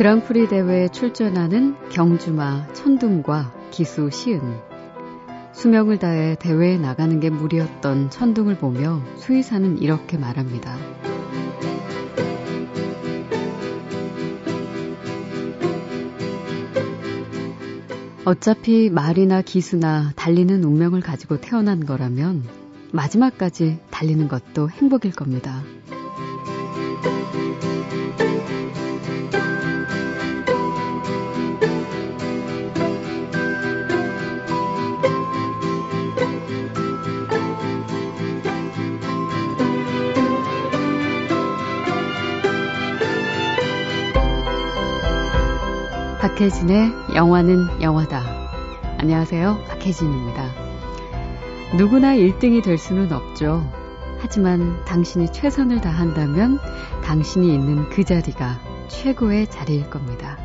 그랑프리 대회에 출전하는 경주마 천둥과 기수 시은, 수명을 다해 대회에 나가는 게 무리였던 천둥을 보며 수의사는 이렇게 말합니다. 어차피 말이나 기수나 달리는 운명을 가지고 태어난 거라면 마지막까지 달리는 것도 행복일 겁니다. 박혜진의 영화는 영화다. 안녕하세요. 박혜진입니다. 누구나 1등이 될 수는 없죠. 하지만 당신이 최선을 다한다면 당신이 있는 그 자리가 최고의 자리일 겁니다.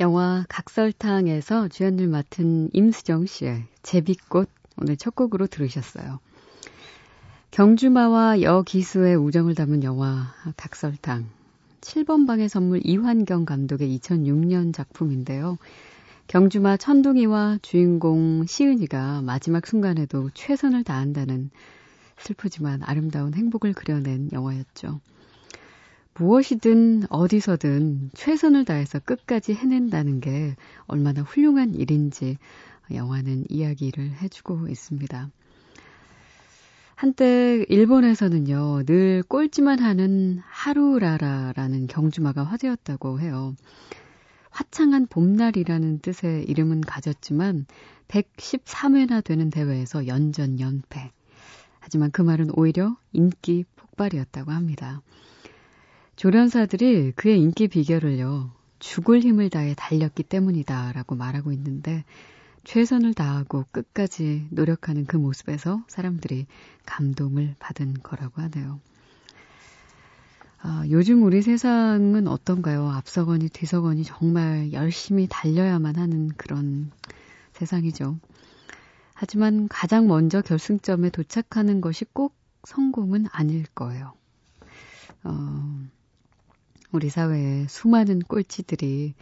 영화 각설탕에서 주연을 맡은 임수정 씨의 제비꽃 오늘 첫 곡으로 들으셨어요. 경주마와 여기수의 우정을 담은 영화 각설탕, 7번방의 선물 이환경 감독의 2006년 작품인데요. 경주마 천둥이와 주인공 시은이가 마지막 순간에도 최선을 다한다는 슬프지만 아름다운 행복을 그려낸 영화였죠. 무엇이든 어디서든 최선을 다해서 끝까지 해낸다는 게 얼마나 훌륭한 일인지 영화는 이야기를 해주고 있습니다. 한때 일본에서는요, 늘 꼴찌만 하는 하루라라라는 경주마가 화제였다고 해요. 화창한 봄날이라는 뜻의 이름은 가졌지만 113회나 되는 대회에서 연전연패. 하지만 그 말은 오히려 인기 폭발이었다고 합니다. 조련사들이 그의 인기 비결을요, 죽을 힘을 다해 달렸기 때문이다 라고 말하고 있는데, 최선을 다하고 끝까지 노력하는 그 모습에서 사람들이 감동을 받은 거라고 하네요. 요즘 우리 세상은 어떤가요? 앞서거니 뒤서거니 정말 열심히 달려야만 하는 그런 세상이죠. 하지만 가장 먼저 결승점에 도착하는 것이 꼭 성공은 아닐 거예요. 우리 사회에 수많은 꼴찌들이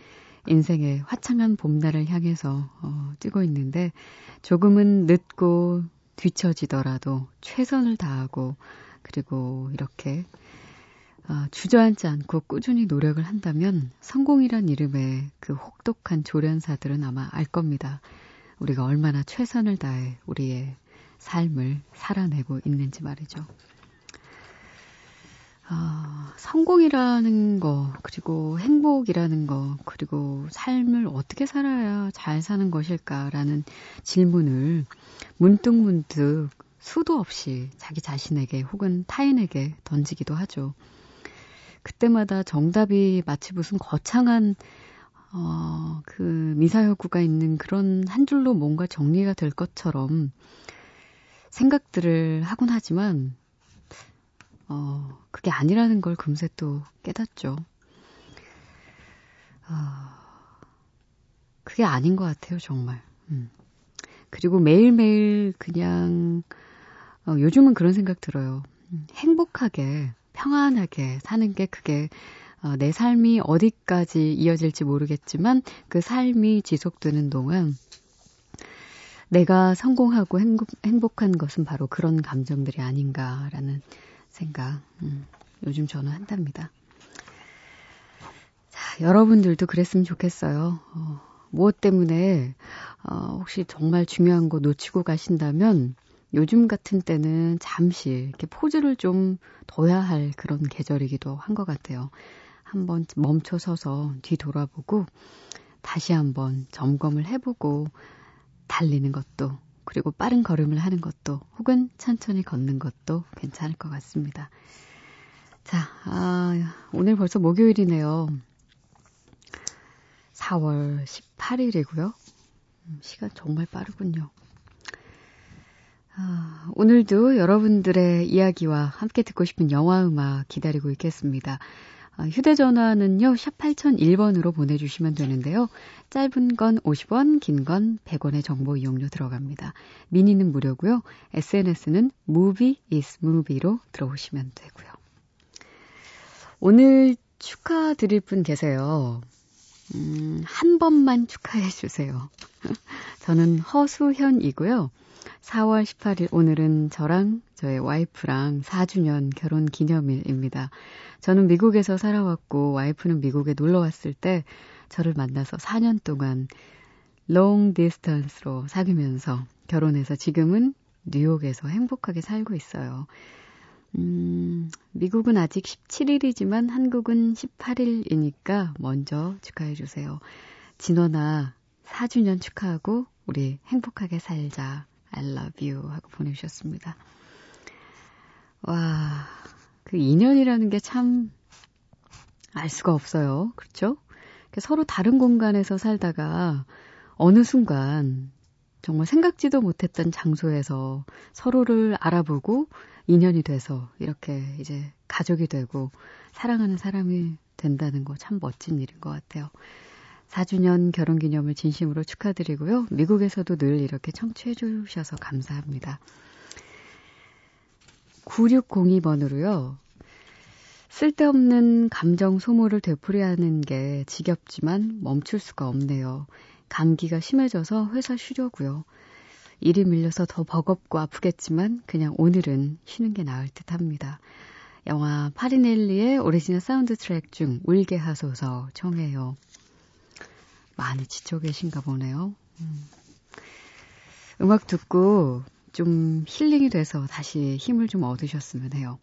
인생의 화창한 봄날을 향해서 뛰고 있는데, 조금은 늦고 뒤처지더라도 최선을 다하고, 그리고 이렇게 주저앉지 않고 꾸준히 노력을 한다면 성공이란 이름의 그 혹독한 조련사들은 아마 알 겁니다. 우리가 얼마나 최선을 다해 우리의 삶을 살아내고 있는지 말이죠. 성공이라는 거, 그리고 행복이라는 거, 그리고 삶을 어떻게 살아야 잘 사는 것일까라는 질문을 문득문득 수도 없이 자기 자신에게 혹은 타인에게 던지기도 하죠. 그때마다 정답이 마치 무슨 거창한 그 미사여구가 있는 그런 한 줄로 뭔가 정리가 될 것처럼 생각들을 하곤 하지만 그게 아니라는 걸 금세 또 깨닫죠. 그게 아닌 것 같아요, 정말. 그리고 매일매일 그냥, 요즘은 그런 생각 들어요. 행복하게, 평안하게 사는 게 그게 내 삶이 어디까지 이어질지 모르겠지만 그 삶이 지속되는 동안 내가 성공하고 행복한 것은 바로 그런 감정들이 아닌가라는 생각, 요즘 저는 한답니다. 자, 여러분들도 그랬으면 좋겠어요. 무엇 때문에 혹시 정말 중요한 거 놓치고 가신다면 요즘 같은 때는 잠시 이렇게 포즈를 좀 둬야 할 그런 계절이기도 한 것 같아요. 한번 멈춰 서서 뒤돌아보고 다시 한번 점검을 해보고, 달리는 것도, 그리고 빠른 걸음을 하는 것도, 혹은 천천히 걷는 것도 괜찮을 것 같습니다. 자, 오늘 벌써 목요일이네요. 4월 18일이고요. 시간 정말 빠르군요. 오늘도 여러분들의 이야기와 함께 듣고 싶은 영화음악 기다리고 있겠습니다. 휴대전화는요 샵 8001번으로 보내주시면 되는데요. 짧은 건 50원, 긴 건 100원의 정보 이용료 들어갑니다. 미니는 무료고요. SNS는 movie is movie로 들어오시면 되고요. 오늘 축하드릴 분 계세요. 한 번만 축하해 주세요. 저는 허수현이고요. 4월 18일 오늘은 저랑 저의 와이프랑 4주년 결혼 기념일입니다. 저는 미국에서 살아왔고 와이프는 미국에 놀러 왔을 때 저를 만나서 4년 동안 롱 디스턴스로 사귀면서 결혼해서 지금은 뉴욕에서 행복하게 살고 있어요. 미국은 아직 17일이지만 한국은 18일이니까 먼저 축하해 주세요. 진원아 4주년 축하하고 우리 행복하게 살자. I love you 하고 보내주셨습니다. 와, 그 인연이라는 게 참 알 수가 없어요. 그렇죠? 서로 다른 공간에서 살다가 어느 순간 정말 생각지도 못했던 장소에서 서로를 알아보고 인연이 돼서 이렇게 이제 가족이 되고 사랑하는 사람이 된다는 거 참 멋진 일인 것 같아요. 4주년 결혼기념을 진심으로 축하드리고요. 미국에서도 늘 이렇게 청취해 주셔서 감사합니다. 9602번으로요. 쓸데없는 감정 소모를 되풀이하는 게 지겹지만 멈출 수가 없네요. 감기가 심해져서 회사 쉬려고요. 일이 밀려서 더 버겁고 아프겠지만 그냥 오늘은 쉬는 게 나을 듯 합니다. 영화 파리넬리의 오리지널 사운드 트랙 중 울게 하소서 청해요. 많이 지쳐 계신가 보네요. 음악 듣고 좀 힐링이 돼서 다시 힘을 좀 얻으셨으면 해요.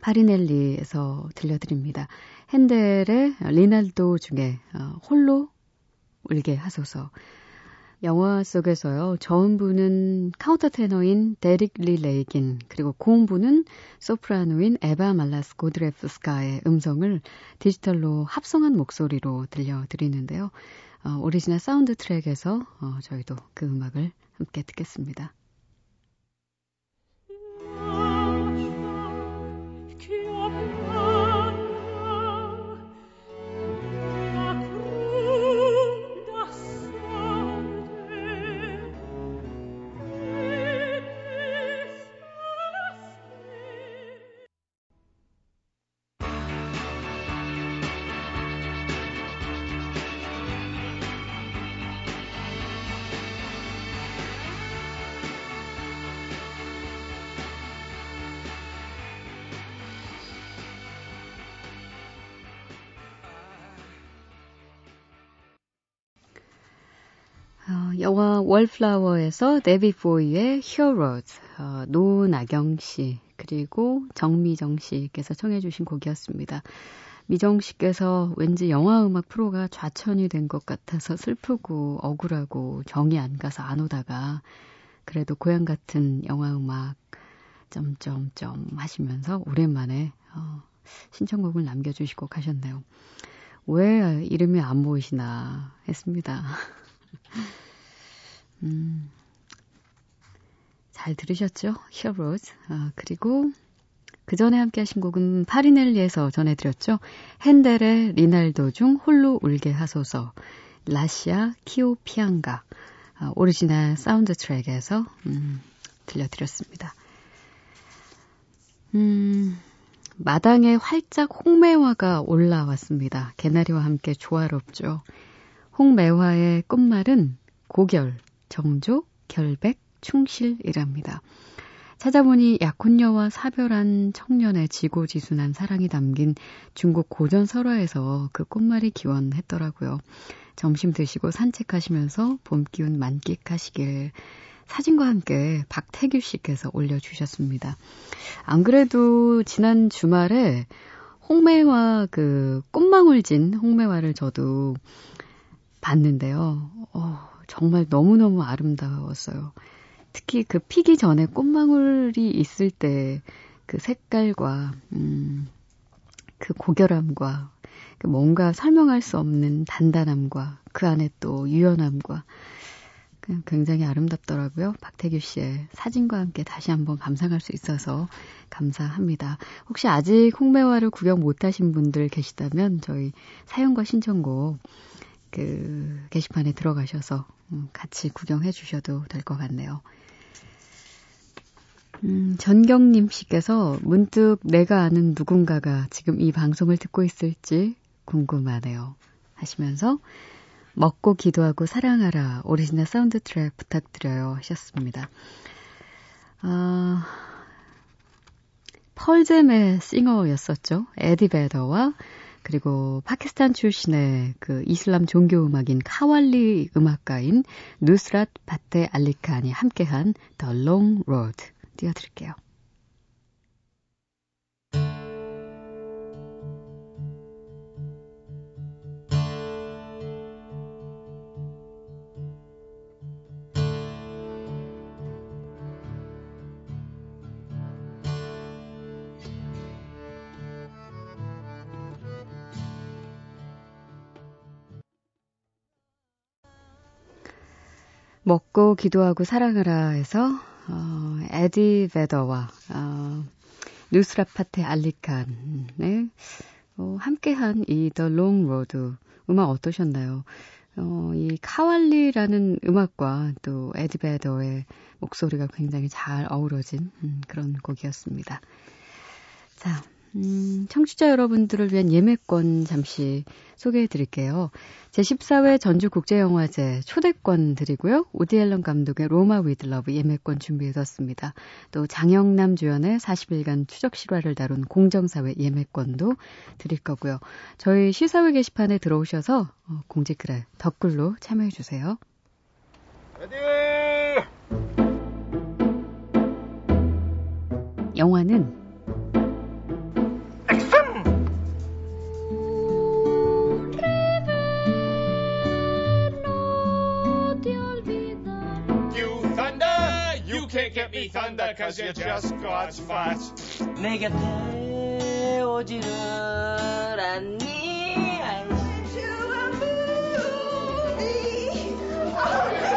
파리넬리에서 들려드립니다. 핸델의 리날도 중에 홀로 울게 하소서. 영화 속에서요. 저음부는 카운터 테너인 데릭 리 레이긴 그리고 고음부는 소프라노인 에바 말라스 고드레프스카의 음성을 디지털로 합성한 목소리로 들려드리는데요. 오리지널 사운드 트랙에서 저희도 그 음악을 함께 듣겠습니다. 영화 월플라워에서 데비보이의 히어로즈, 노나경 씨 그리고 정미정 씨께서 청해 주신 곡이었습니다. 미정 씨께서 왠지 영화음악 프로가 좌천이 된 것 같아서 슬프고 억울하고 정이 안 가서 안 오다가 그래도 고향 같은 영화음악 점점점 하시면서 오랜만에 신청곡을 남겨주시고 가셨네요. 왜 이름이 안 보이시나 했습니다. 잘 들으셨죠? 히어로즈. 그리고 그 전에 함께 하신 곡은 파리넬리에서 전해드렸죠. 핸델의 리날도 중 홀로 울게 하소서. 라시아 키오피앙가. 오리지널 사운드 트랙에서 들려드렸습니다. 마당에 활짝 홍매화가 올라왔습니다. 개나리와 함께 조화롭죠. 홍매화의 꽃말은 고결, 정조, 결백, 충실이랍니다. 찾아보니 약혼녀와 사별한 청년의 지고지순한 사랑이 담긴 중국 고전 설화에서 그 꽃말이 기원했더라고요. 점심 드시고 산책하시면서 봄 기운 만끽하시길 사진과 함께 박태규 씨께서 올려주셨습니다. 안 그래도 지난 주말에 홍매화 그 꽃망울진 홍매화를 저도 봤는데요. 정말 너무너무 아름다웠어요. 특히 그 피기 전에 꽃망울이 있을 때 그 색깔과 그 고결함과 그 뭔가 설명할 수 없는 단단함과 그 안에 또 유연함과 그냥 굉장히 아름답더라고요. 박태규 씨의 사진과 함께 다시 한번 감상할 수 있어서 감사합니다. 혹시 아직 홍매화를 구경 못하신 분들 계시다면 저희 사연과 신청곡 그 게시판에 들어가셔서 같이 구경해 주셔도 될 것 같네요. 전경님 씨께서 문득 내가 아는 누군가가 지금 이 방송을 듣고 있을지 궁금하네요 하시면서 먹고 기도하고 사랑하라 오리지널 사운드 트랙 부탁드려요 하셨습니다. 펄잼의 싱어였었죠. 에디 베더와 그리고 파키스탄 출신의 그 이슬람 종교 음악인 카왈리 음악가인 누스랏 바테 알리칸이 함께한 The Long Road 띄워드릴게요. 먹고 기도하고 사랑하라 해서 에디 베더와 누스라파테 알리칸의 함께한 이 더 롱 로드 음악 어떠셨나요? 이 카왈리라는 음악과 또 에디 베더의 목소리가 굉장히 잘 어우러진 그런 곡이었습니다. 자, 청취자 여러분들을 위한 예매권 잠시 소개해드릴게요. 제14회 전주국제영화제 초대권 드리고요. 우디 앨런 감독의 로마 위드 러브 예매권 준비해뒀습니다. 또 장영남 주연의 40일간 추적 실화를 다룬 공정사회 예매권도 드릴 거고요. 저희 시사회 게시판에 들어오셔서 공지글에 댓글로 참여해주세요. 영화는 Thunder, cause you're just God's fart. 내 곁에 오지를 않니? I want you to move me. Oh, no.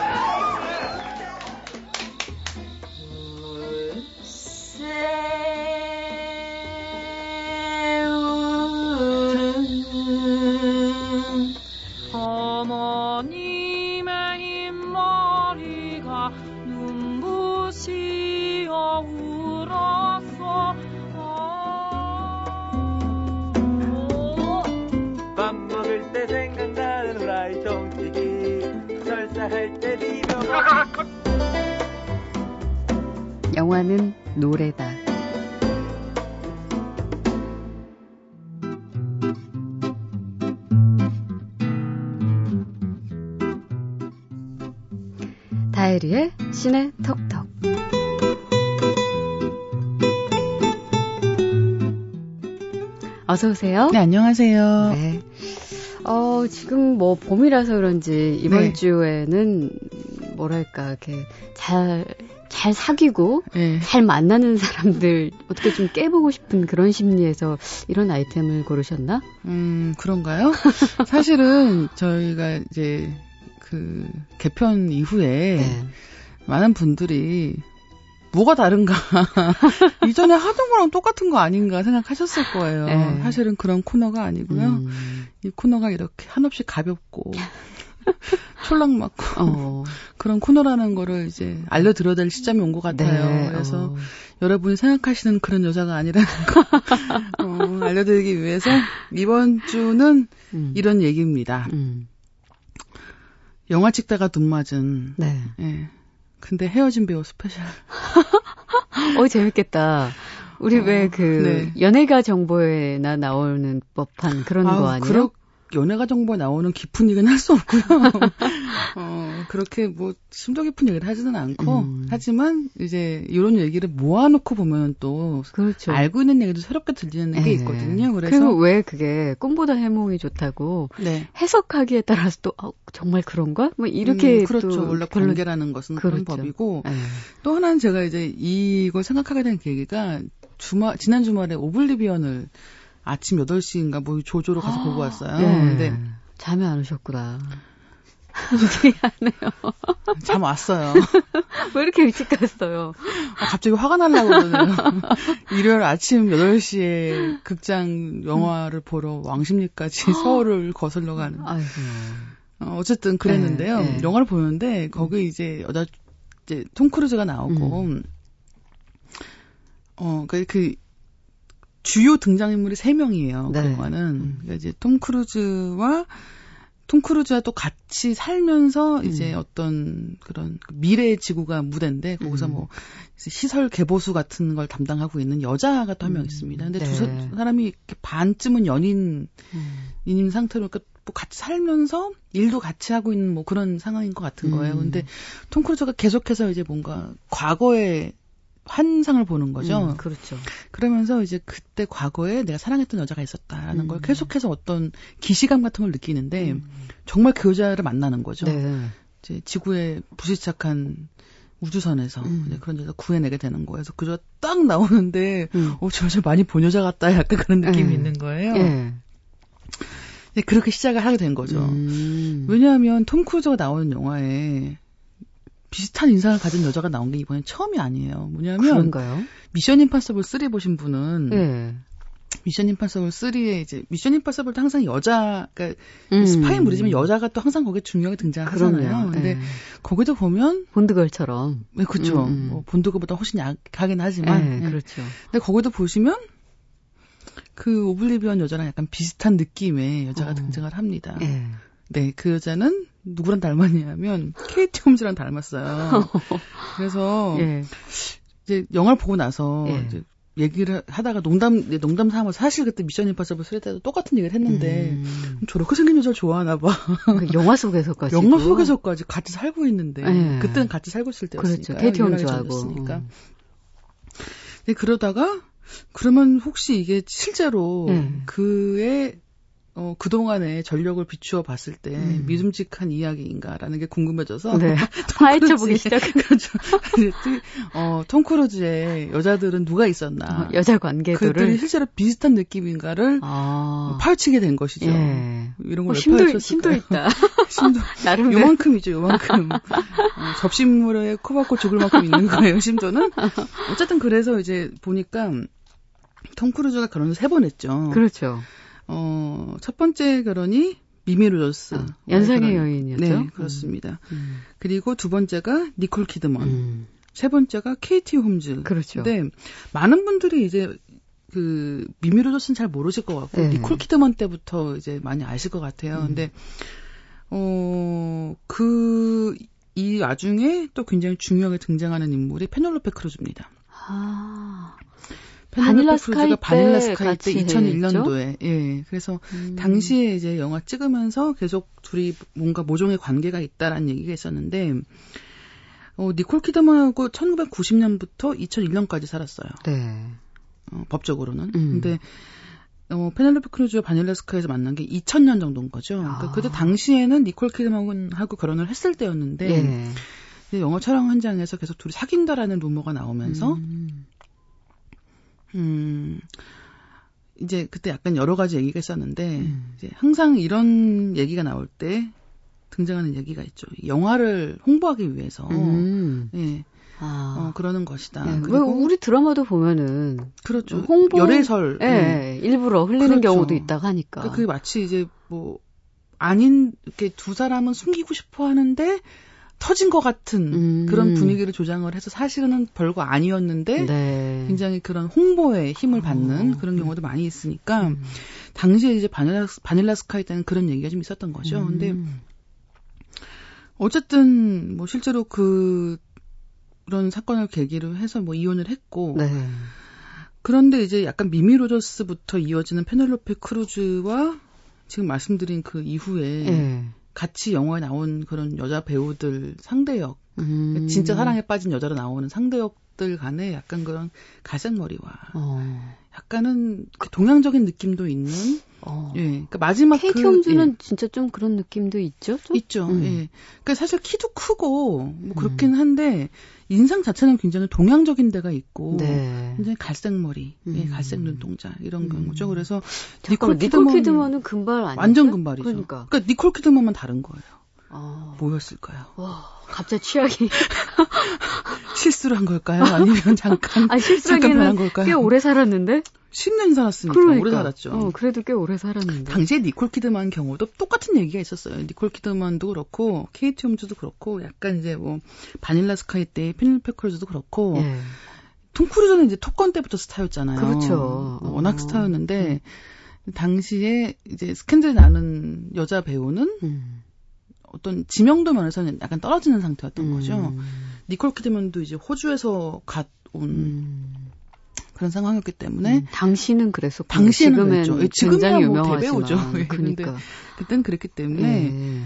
세우는 어머님의 머리가 눈부시 영화는 노래다. 다혜리의 시네 톡톡. 어서 오세요. 네, 안녕하세요. 네. 지금 뭐 봄이라서 그런지 이번 네. 주에는 뭐랄까 이렇게 잘 사귀고 네. 잘 만나는 사람들 어떻게 좀 깨보고 싶은 그런 심리에서 이런 아이템을 고르셨나? 그런가요? 사실은 저희가 이제 그 개편 이후에 네. 많은 분들이 뭐가 다른가 이전에 하던 거랑 똑같은 거 아닌가 생각하셨을 거예요. 네. 사실은 그런 코너가 아니고요. 이 코너가 이렇게 한없이 가볍고 촐랑 맞고 그런 코너라는 거를 이제 알려드려야 될 시점이 온 것 같아요. 네. 그래서 여러분이 생각하시는 그런 여자가 아니라는 거 알려드리기 위해서 이번 주는 이런 얘기입니다. 영화 찍다가 눈 맞은 네. 예. 근데 헤어진 배우 스페셜. 재밌겠다. 우리 왜 그 네. 연예가 정보에나 나오는 법한 그런 거 아니에요? 연예가 정보에 나오는 깊은 얘기는 할 수 없고요. 그렇게 뭐 심도 깊은 얘기를 하지는 않고 하지만 이제 이런 얘기를 모아놓고 보면 또 그렇죠. 알고 있는 얘기도 새롭게 들리는 게 있거든요. 그리고 왜 그게 꿈보다 해몽이 좋다고 네. 해석하기에 따라서 또 정말 그런가? 뭐 이렇게 그렇죠. 원래 관계라는 것은 그렇죠. 그런 법이고 또 하나는 제가 이제 이걸 생각하게 된 계기가 지난 주말에 오블리비언을 아침 8시인가 뭐 조조로 가서 보고 왔어요. 네. 근데 잠이 안 오셨구나. 미안해요. 잠 왔어요. 왜 이렇게 일찍 갔어요? 아, 갑자기 화가 날라고 그러네요. 일요일 아침 8시에 극장 영화를 보러 왕십리까지 서울을 거슬러 가는. 아이고. 어쨌든 그랬는데요. 네, 네. 영화를 보는데 거기 이제 이제 톰 크루즈가 나오고 그 주요 등장인물이 3명이에요. 네. 그 영화는. 그러니까 이제 톰 크루즈와 또 같이 살면서 이제 어떤 그런 미래의 지구가 무대인데 거기서 뭐 시설 개보수 같은 걸 담당하고 있는 여자가 또 한 명 있습니다. 근데 네. 두 사람이 이렇게 반쯤은 연인인 상태로 뭐 같이 살면서 일도 같이 하고 있는 뭐 그런 상황인 것 같은 거예요. 근데 톰 크루즈가 계속해서 이제 뭔가 과거의 환상을 보는 거죠. 그렇죠. 그러면서 이제 그때 과거에 내가 사랑했던 여자가 있었다라는 걸 계속해서 어떤 기시감 같은 걸 느끼는데 정말 그 여자를 만나는 거죠. 네. 이제 지구에 부시착한 우주선에서 이제 그런 여자 구해내게 되는 거예요. 그래서 그 여자 딱 나오는데 저 여자 많이 본 여자 같다 약간 그런 느낌이 있는 거예요. 네. 그렇게 시작을 하게 된 거죠. 왜냐하면 톰 크루즈가 나오는 영화에 비슷한 인상을 가진 여자가 나온 게 이번엔 처음이 아니에요. 뭐냐면 그런가요? 미션 임파서블 3 보신 분은 네. 미션 임파서블 3에 이제 미션 임파서블도 항상 여자 그러니까 스파이물이지만 여자가 또 항상 거기에 중요하게 등장하잖아요. 근데 네. 거기도 보면 본드걸처럼 네, 그렇죠. 뭐 본드걸보다 훨씬 약하긴 하지만 네, 그렇죠. 근데 거기도 보시면 그 오블리비언 여자랑 약간 비슷한 느낌의 여자가 등장을 합니다. 네. 네, 그 여자는 누구랑 닮았냐면 케이티 홈즈랑 닮았어요. 그래서 예. 이제 영화를 보고 나서 예. 이제 얘기를 하다가 농담 삼아서 사실 그때 미션 임파서블 3 때도 똑같은 얘기를 했는데 저렇게 생긴 여자를 좋아하나 봐. 그러니까 영화 속에서까지 같이 살고 있는데 예. 그때는 같이 살고 있을 때였으니까. 그렇죠. 케이티 홈즈하고. 네, 그러다가 그러면 혹시 이게 실제로 그의 그동안의 전력을 비추어 봤을 때 믿음직한 이야기인가라는 게 궁금해져서 네. 파헤쳐보기 시작했죠. 톰 크루즈의 여자들은 누가 있었나. 여자 관계들을. 그들이 실제로 비슷한 느낌인가를 파헤치게 된 것이죠. 예. 이런 걸 심도 있다. 심도. 나름 요만큼이죠. 요만큼. 접시물에 코박고 죽을 만큼 있는 거예요. 심도는. 어쨌든 그래서 이제 보니까 톰 크루즈가 결혼을 3번 했죠. 그렇죠. 첫 번째 결혼이 미미 로저스. 연상의 여인이었죠. 네, 그렇습니다. 그리고 2번째가 니콜 키드먼. 3번째가 케이티 홈즈. 그렇죠. 근데 많은 분들이 이제 그 미미 로저스는 잘 모르실 것 같고 니콜 키드먼 때부터 이제 많이 아실 것 같아요. 근데 이 와중에 또 굉장히 중요하게 등장하는 인물이 페넬로페 크루즈입니다. 아. 바닐라 스카이 때 2001년도에 예. 그래서 당시에 이제 영화 찍으면서 계속 둘이 뭔가 모종의 관계가 있다라는 얘기가 있었는데 니콜 키드먼하고 1990년부터 2001년까지 살았어요. 네. 법적으로는. 근데 페넬로페 크루즈와 바닐라 스카이에서 만난 게 2000년 정도인 거죠. 그러니까 그때 당시에는 니콜 키드먼하고 결혼을 했을 때였는데 영화 촬영 현장에서 계속 둘이 사귄다라는 루머가 나오면서 이제 그때 약간 여러 가지 얘기가 있었는데, 이제 항상 이런 얘기가 나올 때 등장하는 얘기가 있죠. 영화를 홍보하기 위해서, 예, 그러는 것이다. 네, 그리고 우리 드라마도 보면은, 그렇죠. 홍보. 열애설. 예, 일부러 흘리는 그렇죠. 경우도 있다고 하니까. 그러니까 그게 마치 이제 뭐, 이렇게 두 사람은 숨기고 싶어 하는데, 터진 것 같은 그런 분위기를 조장을 해서 사실은 별거 아니었는데 네. 굉장히 그런 홍보에 힘을 받는 그런 경우도 많이 있으니까 당시에 이제 바닐라 스카이 때는 그런 얘기가 좀 있었던 거죠. 근데 어쨌든 뭐 실제로 그런 사건을 계기로 해서 뭐 이혼을 했고 네. 그런데 이제 약간 미미 로저스부터 이어지는 페넬로페 크루즈와 지금 말씀드린 그 이후에 네. 같이 영화에 나온 그런 여자 배우들 상대역, 진짜 사랑에 빠진 여자로 나오는 상대역들 간에 약간 그런 갈색 머리와 약간은 동양적인 느낌도 있는, 예, 그러니까 마지막 케이티 홈즈는 예. 진짜 좀 그런 느낌도 있죠, 좀? 있죠. 예, 그러니까 사실 키도 크고 뭐 그렇긴 한데 인상 자체는 굉장히 동양적인 데가 있고 네. 굉장히 갈색 머리, 예, 갈색 눈동자 이런 경우죠. 그래서 잠깐만, 니콜 키드먼은 금발 아니죠? 완전 금발이죠. 그러니까 니콜 키드먼만 다른 거예요. 뭐였을까요? 와, 갑자기 취향이 실수를 한 걸까요? 아니면 잠깐 실수라기에는 한 걸까요? 꽤 오래 살았는데? 10년 살았으니까 그러니까. 오래 살았죠. 그래도 꽤 오래 살았는데. 당시에 니콜 키드먼 경우도 똑같은 얘기가 있었어요. 니콜 키드먼도 그렇고 케이티 홈즈도 그렇고 약간 이제 뭐 바닐라 스카이 때의 페넬로페 크루즈도 그렇고 예. 톰 크루즈는 이제 톱건 때부터 스타였잖아요. 그렇죠. 워낙 스타였는데 당시에 이제 스캔들 나는 여자 배우는 어떤 지명도 면에서는 약간 떨어지는 상태였던 거죠. 니콜 키드먼도 이제 호주에서 갓 온 그런 상황이었기 때문에 당시는 그래서 당시는 그랬죠. 지금이야 뭐 대배우죠. 그런데 그땐 그랬기 때문에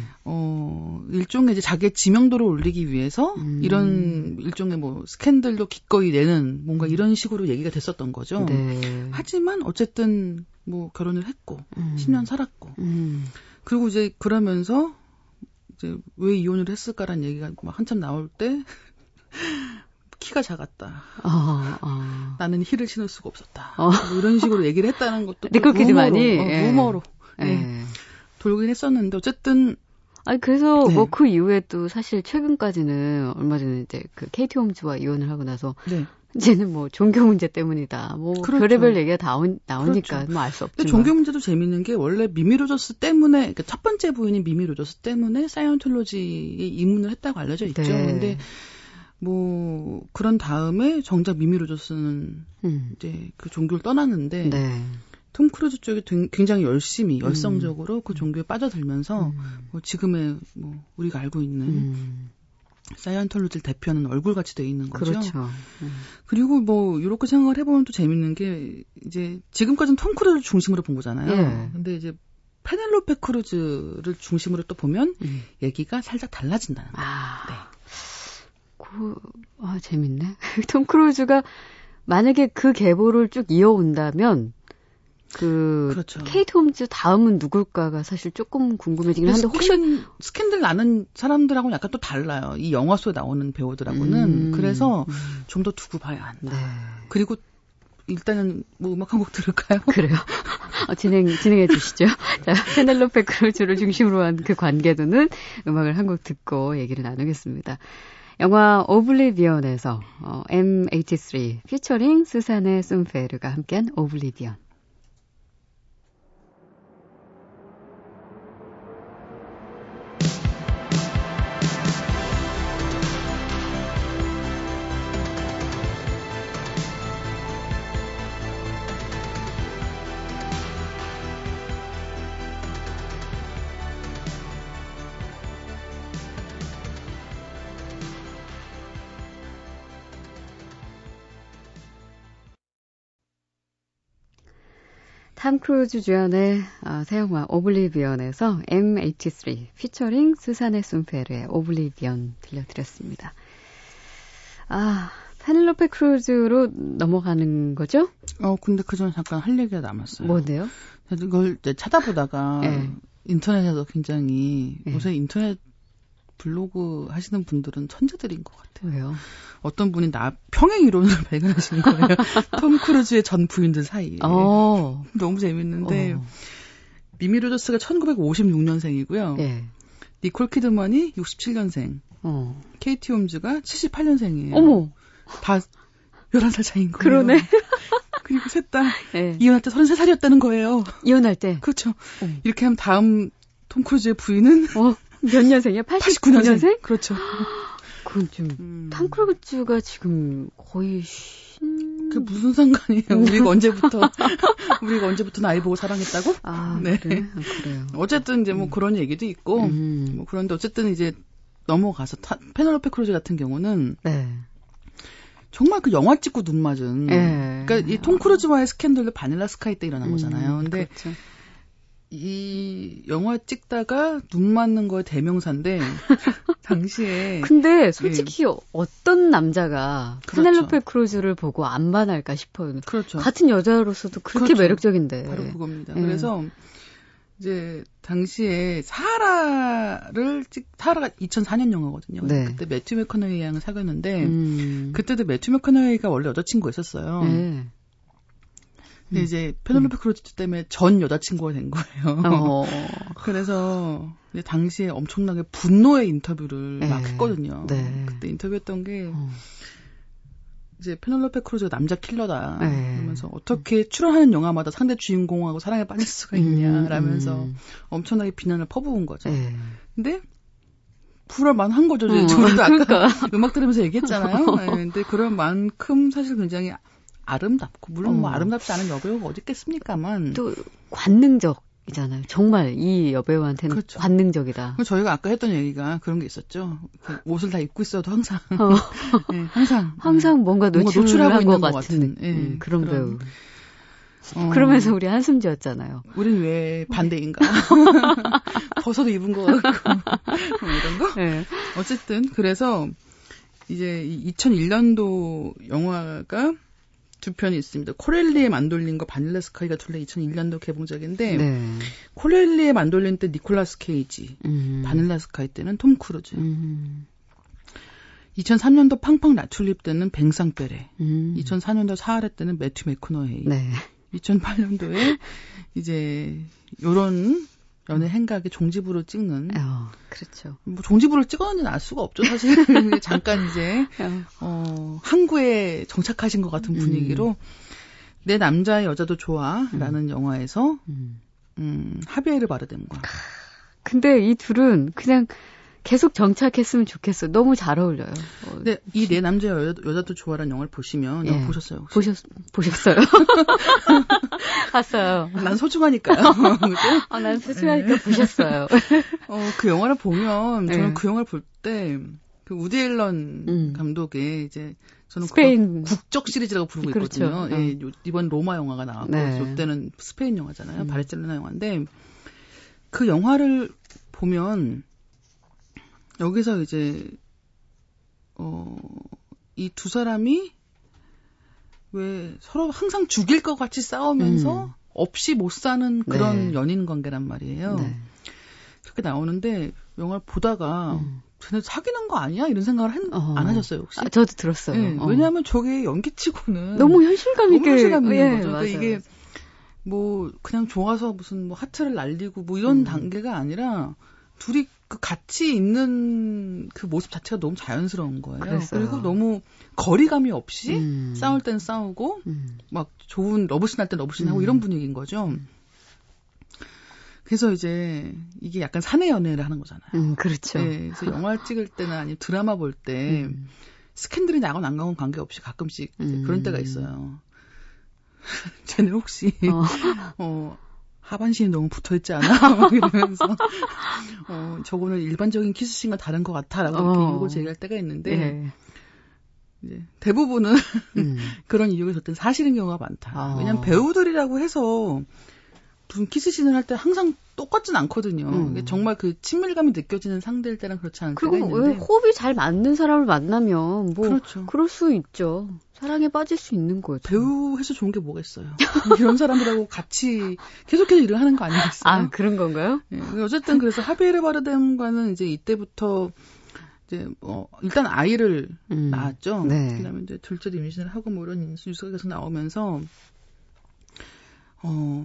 일종의 이제 자기의 지명도를 올리기 위해서 이런 일종의 뭐 스캔들로 기꺼이 내는 뭔가 이런 식으로 얘기가 됐었던 거죠. 네. 하지만 어쨌든 뭐 결혼을 했고 10년 살았고 그리고 이제 그러면서 이제 왜 이혼을 했을까라는 얘기가 막 한참 나올 때 키가 작았다. 나는 힐을 신을 수가 없었다. 뭐 이런 식으로 얘기를 했다는 것도 루머로 예. 돌긴 했었는데 어쨌든 아니 그래서 네. 뭐 그 이후에 또 사실 최근까지는 얼마 전에 이제 그 케이티 홈즈와 이혼을 하고 나서 네. 이제는 뭐 종교 문제 때문이다. 뭐 그렇죠. 별의별 얘기가 다 나오니까 그렇죠. 뭐 알 수 없지만. 근데 종교 문제도 재밌는 게 원래 미미 로저스 때문에 그러니까 첫 번째 부인인 미미 로저스 때문에 사이언톨로지에 입문을 했다고 알려져 있죠. 네. 근데 뭐 그런 다음에 정작 미미 로저스는 이제 그 종교를 떠났는데 네. 톰 크루즈 쪽이 굉장히 열심히 열성적으로 그 종교에 빠져들면서 뭐 지금의 뭐 우리가 알고 있는 사이언톨로지를 대표하는 얼굴같이 돼 있는 거죠. 그렇죠. 그리고 뭐 이렇게 생각을 해보면 또 재밌는 게 이제 지금까지는 톰 크루즈를 중심으로 본 거잖아요. 예. 근데 이제 페넬로페 크루즈를 중심으로 또 보면 얘기가 살짝 달라진다는 거예요. 네. 재밌네. 톰 크루즈가 만약에 그 계보를 쭉 이어온다면 그렇죠. 케이트 홈즈 다음은 누굴까가 사실 조금 궁금해지긴 한데 혹시 스캔들 나는 사람들하고는 약간 또 달라요. 이 영화 속에 나오는 배우들하고는 그래서 좀 더 두고 봐야 한다. 네. 그리고 일단은 뭐 음악 한 곡 들을까요? 그래요. 진행해 주시죠. 자, 페넬로페 크루즈를 중심으로 한 그 관계도는 음악을 한 곡 듣고 얘기를 나누겠습니다. 영화 오블리비언에서 M83 피처링 수사네 쏨페르가 함께한 오블리비언. 톰 크루즈 주연의 새 영화 오블리비언에서 M83 피처링 수사네 쏨페르의 오블리비언 들려드렸습니다. 페넬로페 크루즈로 넘어가는 거죠? 근데 그 전에 잠깐 할 얘기가 남았어요. 뭔데요? 이걸 이제 찾아보다가 네. 인터넷에서 굉장히 네. 요새 인터넷 블로그 하시는 분들은 천재들인 것 같아요. 왜요? 어떤 분이 평행 이론을 발견하신 거예요. 톰 크루즈의 전 부인들 사이에. 너무 재밌는데 미미 로저스가 1956년생이고요. 예. 니콜 키드먼이 67년생. 케이티 홈즈가 78년생이에요. 어머. 다 11살 차이인 거예요. 그러네. 그리고 셋 다 예. 이혼할 때 33살이었다는 거예요. 이혼할 때? 그렇죠. 이렇게 하면 다음 톰 크루즈의 부인은 몇 년생이야? 89년생? 그렇죠. 그건 좀 톰 크루즈가 지금 거의 그게 무슨 상관이에요? 우리가 언제부터 나이 보고 사랑했다고? 네. 그래? 그래요. 어쨌든 이제 뭐 그런 얘기도 있고 뭐 그런데 어쨌든 이제 넘어가서 페넬로페 크루즈 같은 경우는 네. 정말 그 영화 찍고 눈 맞은. 네. 그러니까 이 톰 크루즈와의 스캔들도 바닐라 스카이 때 일어난 거잖아요. 근데 그렇죠. 이 영화 찍다가 눈 맞는 거에 대명사인데 당시에 근데 솔직히 예. 어떤 남자가 페넬로페 그렇죠. 크루즈를 보고 안 반할까 싶어요. 그렇죠. 같은 여자로서도 그렇게 그렇죠. 매력적인데 바로 그겁니다. 예. 그래서 이제 당시에 사하라가 2004년 영화거든요. 네. 그때 매튜 맥코너헤이 양을 사귀었는데 그때도 매튜 맥코너헤이가 원래 여자친구가 있었어요. 네. 근데 이제 페넬로페 크루즈 때문에 전 여자친구가 된 거예요. 그래서 이제 당시에 엄청나게 분노의 인터뷰를 막 했거든요. 네. 그때 인터뷰했던 게 이제 페넬로페 크루즈가 남자 킬러다. 그러면서 어떻게 출연하는 영화마다 상대 주인공하고 사랑에 빠질 수가 있냐라면서 엄청나게 비난을 퍼부은 거죠. 근데 그럴 만한 거죠. 저도 아까 음악 들으면서 얘기했잖아요. 근데 그럴 만큼 사실 굉장히 아름답고, 물론 뭐 아름답지 않은 여배우가 어디 있겠습니까만. 또 관능적이잖아요. 정말 이 여배우한테는 그렇죠. 관능적이다. 저희가 아까 했던 얘기가 그런 게 있었죠. 옷을 다 입고 있어도 항상. 네, 항상 뭔가 노출하고 있는 것 같은 네, 그런 배우. 그러면서 우리 한숨 지었잖아요. 우린 왜 반대인가? 벗어도 입은 것 같고 뭐 이런 거. 네. 어쨌든 그래서 이제 2001년도 영화가 두 편이 있습니다. 코렐리의 만돌린과 바닐라 스카이가 둘 다 2001년도 개봉작인데 코렐리의 만돌린 때 니콜라스 케이지, 바닐라 스카이 때는 톰 크루즈. 2003년도 팡팡 라튤립 때는 뱅상 베레. 2004년도 사하라 때는 매튜 맥코너헤이. 2008년도에 이제 요런 연애 행각의 종지부를 찍는. 그렇죠. 뭐 종지부를 찍었는지는 알 수가 없죠, 사실. 잠깐 이제 항구에 정착하신 것 같은 분위기로 내 남자의 여자도 좋아라는 영화에서 하비에르 바르뎀과. 근데 이 둘은 그냥 계속 정착했으면 좋겠어. 너무 잘 어울려요. 근데 이 내 남자 여자도 좋아라는 영화를 보시면 영화 보셨어요? 혹시? 보셨어요? 봤어요. 난 소중하니까요. 난 소중하니까 보셨어요. 그 영화를 보면 저는 그 영화를 볼 때 그 우디 앨런 감독의 이제 저는 스페인 국적 시리즈라고 부르고 있거든요. 그렇죠. 예, 이번 로마 영화가 나왔고 그때는 스페인 영화잖아요. 바르셀로나 영화인데 그 영화를 보면. 여기서 이제 이 두 사람이 왜 서로 항상 죽일 것 같이 싸우면서 없이 못 사는 그런 연인 관계란 말이에요. 그렇게 나오는데 영화를 보다가 쟤네 사귀는 거 아니야? 이런 생각을 안 하셨어요 혹시? 아, 저도 들었어요. 네, 왜냐하면 저게 연기치고는 너무 현실감 있게 있는 거죠. 맞아요, 이게 맞아요. 뭐 그냥 좋아서 무슨 뭐 하트를 날리고 뭐 이런 단계가 아니라 둘이 그 같이 있는 그 모습 자체가 너무 자연스러운 거예요. 그랬어요. 그리고 너무 거리감이 없이 싸울 땐 싸우고 막 좋은 러브씬 할 땐 러브씬 하고 이런 분위기인 거죠. 그래서 이제 이게 약간 사내 연애를 하는 거잖아요. 그렇죠. 네, 그래서 영화 찍을 때나 아니면 드라마 볼 때 스캔들이 나건 안 가건 관계없이 가끔씩 그런 때가 있어요. 쟤는 혹시 하반신이 너무 붙어있지 않아? 막 이러면서 저거는 일반적인 키스씬과 다른 것 같아라고 이유를 제기할 때가 있는데 이제 대부분은 그런 이유가 절대 사실인 경우가 많다. 왜냐하면 배우들이라고 해서 무슨 키스씬을 할 때 항상 똑같진 않거든요. 정말 그 친밀감이 느껴지는 상대일 때랑 그렇지 않을 때가 있는데. 그리고 호흡이 잘 맞는 사람을 만나면 뭐 그렇죠. 그럴 수 있죠. 사랑에 빠질 수 있는 거예요. 배우 해서 좋은 게 뭐가 있어요. 이런 사람들하고 같이 계속해서 일을 하는 거 아니겠어요? 아, 그런 건가요? 네. 어쨌든 그래서 하비에르 바르뎀과는 이제 이때부터 이제 일단 아이를 낳았죠. 그다음에 이제 둘째도 임신을 하고 뭐 이런 뉴스가 계속 나오면서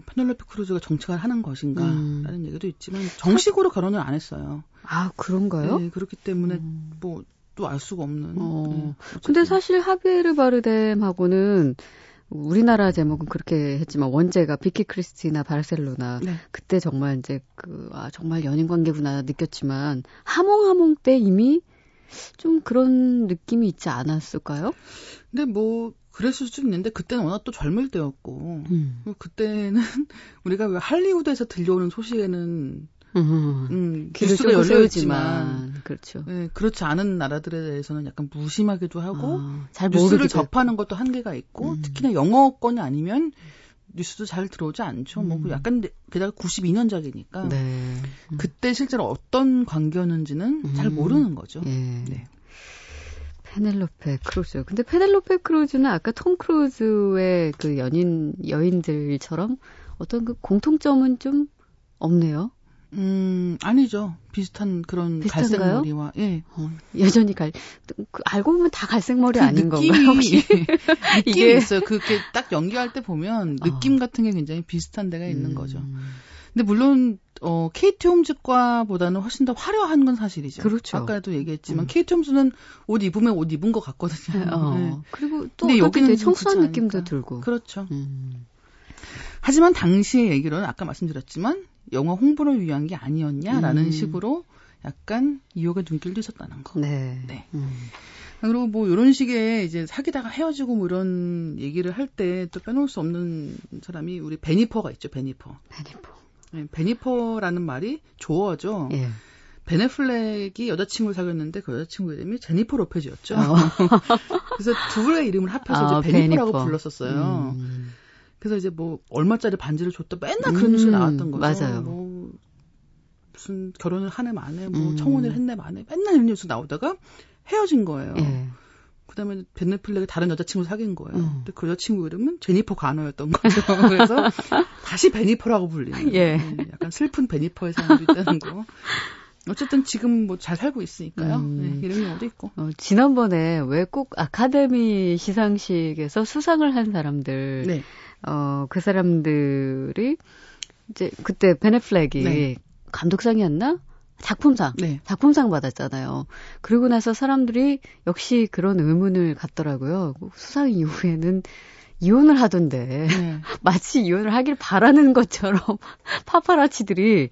페넬로페 크루즈가 정착을 하는 것인가라는 얘기도 있지만 정식으로 결혼을 안 했어요. 아, 그런가요? 네, 그렇기 때문에 뭐 또 알 수가 없는. 근데 사실 하비에르 바르뎀하고는 우리나라 제목은 그렇게 했지만 원제가 비키 크리스티나 바르셀로나 그때 정말 이제 정말 연인 관계구나 느꼈지만 하몽하몽 때 이미 좀 그런 느낌이 있지 않았을까요? 근데 뭐 그랬을 수도 있는데 그때는 워낙 또 젊을 때였고 그때는 우리가 왜 할리우드에서 들려오는 소식에는 뉴스가 열려있지만 그렇죠. 네, 그렇지 않은 나라들에 대해서는 약간 무심하기도 하고 잘 뉴스를 접하는 것도 한계가 있고 특히나 영어권이 아니면 뉴스도 잘 들어오지 않죠. 뭐 약간 게다가 92년작이니까 그때 실제로 어떤 관계였는지는 잘 모르는 거죠. 페넬로페 크루즈. 근데 페넬로페 크루즈는 아까 톰 크루즈의 그 여인들처럼 어떤 그 공통점은 좀 없네요. 아니죠. 비슷한 그런 비슷한가요? 갈색 머리와 예. 여전히 알고 보면 다 갈색 머리 그 아닌 느낌이, 건가요? 혹시 이게 있어요. 그게 딱 연기할 때 보면 느낌 같은 게 굉장히 비슷한 데가 있는 거죠. 근데 물론 케이티 홈즈과보다는 훨씬 더 화려한 건 사실이죠. 그렇죠. 아까도 얘기했지만 케이티 홈즈는 옷 입으면 옷 입은 것 같거든요. 네. 그리고 또 여기는 청순한 느낌도 들고. 그렇죠. 하지만 당시의 얘기로는 아까 말씀드렸지만 영화 홍보를 위한 게 아니었냐라는 식으로 약간 이혹의 눈길도 있었다는 거. 네. 네. 그리고 뭐 이런 식의 이제 사귀다가 헤어지고 뭐 이런 얘기를 할 때 또 빼놓을 수 없는 사람이 우리 베니퍼가 있죠. 베니퍼. 네, 베니퍼라는 말이 조어죠. 예. 베네플렉이 여자친구를 사귀었는데 그 여자친구 이름이 제니퍼 로페즈였죠. 그래서 둘의 이름을 합해서 이제 베니퍼라고 불렀었어요. 그래서 이제 뭐 얼마짜리 반지를 줬다 맨날 그런 뉴스가 나왔던 거죠. 맞아요. 뭐 무슨 결혼을 한 해 만에 뭐 청혼을 했네 만에 맨날 이런 뉴스 나오다가 헤어진 거예요. 예. 그다음에 베네플렉이 다른 여자친구를 사귄 거예요. 근데 그 여자친구 이름은 제니퍼 가너였던 거죠. 그래서 다시 베니퍼라고 불리는 예. 약간 슬픈 베니퍼의 사람도 있다는 거. 어쨌든 지금 뭐 잘 살고 있으니까요. 네, 이런 경우도 있고. 지난번에 왜 꼭 아카데미 시상식에서 수상을 한 사람들, 네. 그 사람들이 이제 그때 베네플렉이 네. 감독상이었나? 작품상, 네. 작품상 받았잖아요. 그러고 나서 사람들이 역시 그런 의문을 갖더라고요. 수상 이후에는 이혼을 하던데 네. 마치 이혼을 하길 바라는 것처럼 파파라치들이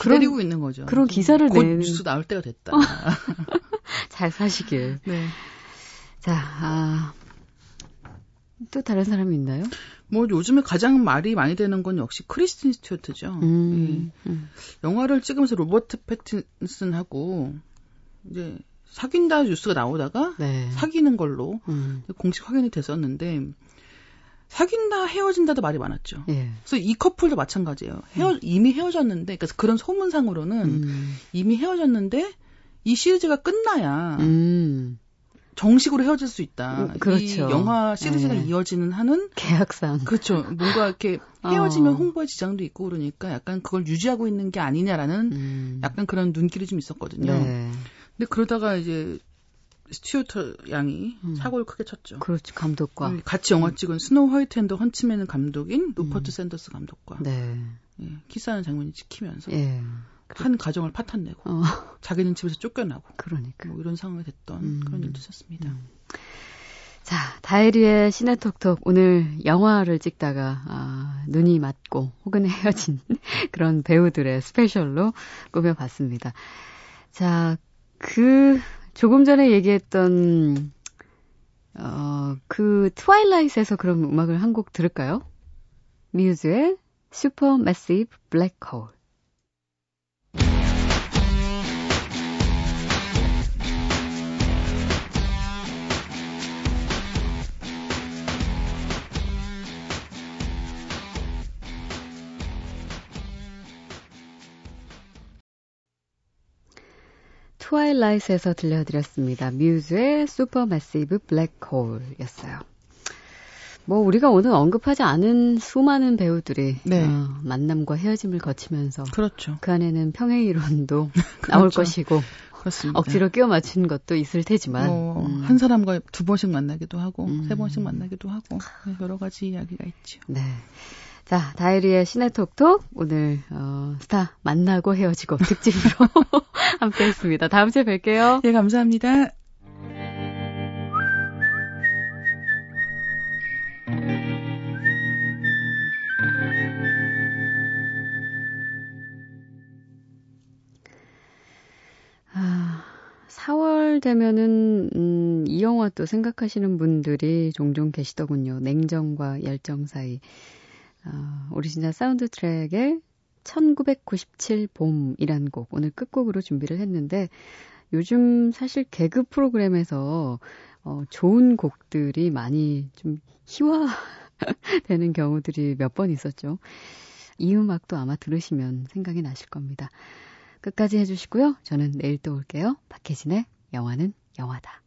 기다리고 있는 거죠. 그런 기사를 곧 내는. 뉴스 나올 때가 됐다. 잘 사시길. 네. 자, 또 다른 사람이 있나요? 뭐 요즘에 가장 말이 많이 되는 건 역시 크리스틴 스튜어트죠. 영화를 찍으면서 로버트 패틴슨하고 이제 사귄다 뉴스가 나오다가 네. 사귀는 걸로 공식 확인이 됐었는데 사귄다 헤어진다도 말이 많았죠. 예. 그래서 이 커플도 마찬가지예요. 이미 헤어졌는데 그러니까 그런 소문상으로는 이미 헤어졌는데 이 시리즈가 끝나야 정식으로 헤어질 수 있다. 그렇죠. 이 영화 시리즈가 네. 이어지는 한은 계약상. 그렇죠. 뭔가 이렇게 헤어지면 홍보에 지장도 있고 그러니까 약간 그걸 유지하고 있는 게 아니냐라는 약간 그런 눈길이 좀 있었거든요. 네. 근데 그러다가 이제 스튜어트 양이 사고를 크게 쳤죠. 그렇죠. 감독과. 같이 영화 찍은 스노우 화이트 앤더 헌츠맨 감독인 루퍼트 샌더스 감독과 네. 예, 키스하는 장면이 찍히면서 네. 한 가정을 파탄내고 자기는 집에서 쫓겨나고 그러니까 뭐 이런 상황이 됐던 그런 일도 있었습니다. 자, 다혜리의 시네 톡톡 오늘 영화를 찍다가 눈이 맞고 혹은 헤어진 그런 배우들의 스페셜로 꾸며봤습니다. 자, 그 조금 전에 얘기했던 그 트와일라이트에서 그럼 음악을 한 곡 들을까요? 뮤즈의 슈퍼 매시브 블랙 홀. 트와일라이트에서 들려드렸습니다. 뮤즈의 슈퍼 매시브 블랙홀이었어요. 뭐 우리가 오늘 언급하지 않은 수많은 배우들이 네. 만남과 헤어짐을 거치면서 그렇죠. 그 안에는 평행이론도 그렇죠. 나올 것이고 그렇습니다. 억지로 끼워 맞춘 것도 있을 테지만 한 사람과 두 번씩 만나기도 하고 세 번씩 만나기도 하고 여러 가지 이야기가 있죠. 네. 자, 다이리의 시네 톡톡 오늘 스타 만나고 헤어지고 특집으로 함께했습니다. 다음 주에 뵐게요. 예, 감사합니다. 아, 4월 되면은 이 영화 또 생각하시는 분들이 종종 계시더군요. 냉정과 열정 사이. 오리지널 사운드 트랙의 1997 봄이란 곡 오늘 끝곡으로 준비를 했는데 요즘 사실 개그 프로그램에서 좋은 곡들이 많이 좀 희화되는 경우들이 몇 번 있었죠. 이 음악도 아마 들으시면 생각이 나실 겁니다. 끝까지 해주시고요. 저는 내일 또 올게요. 박혜진의 영화는 영화다.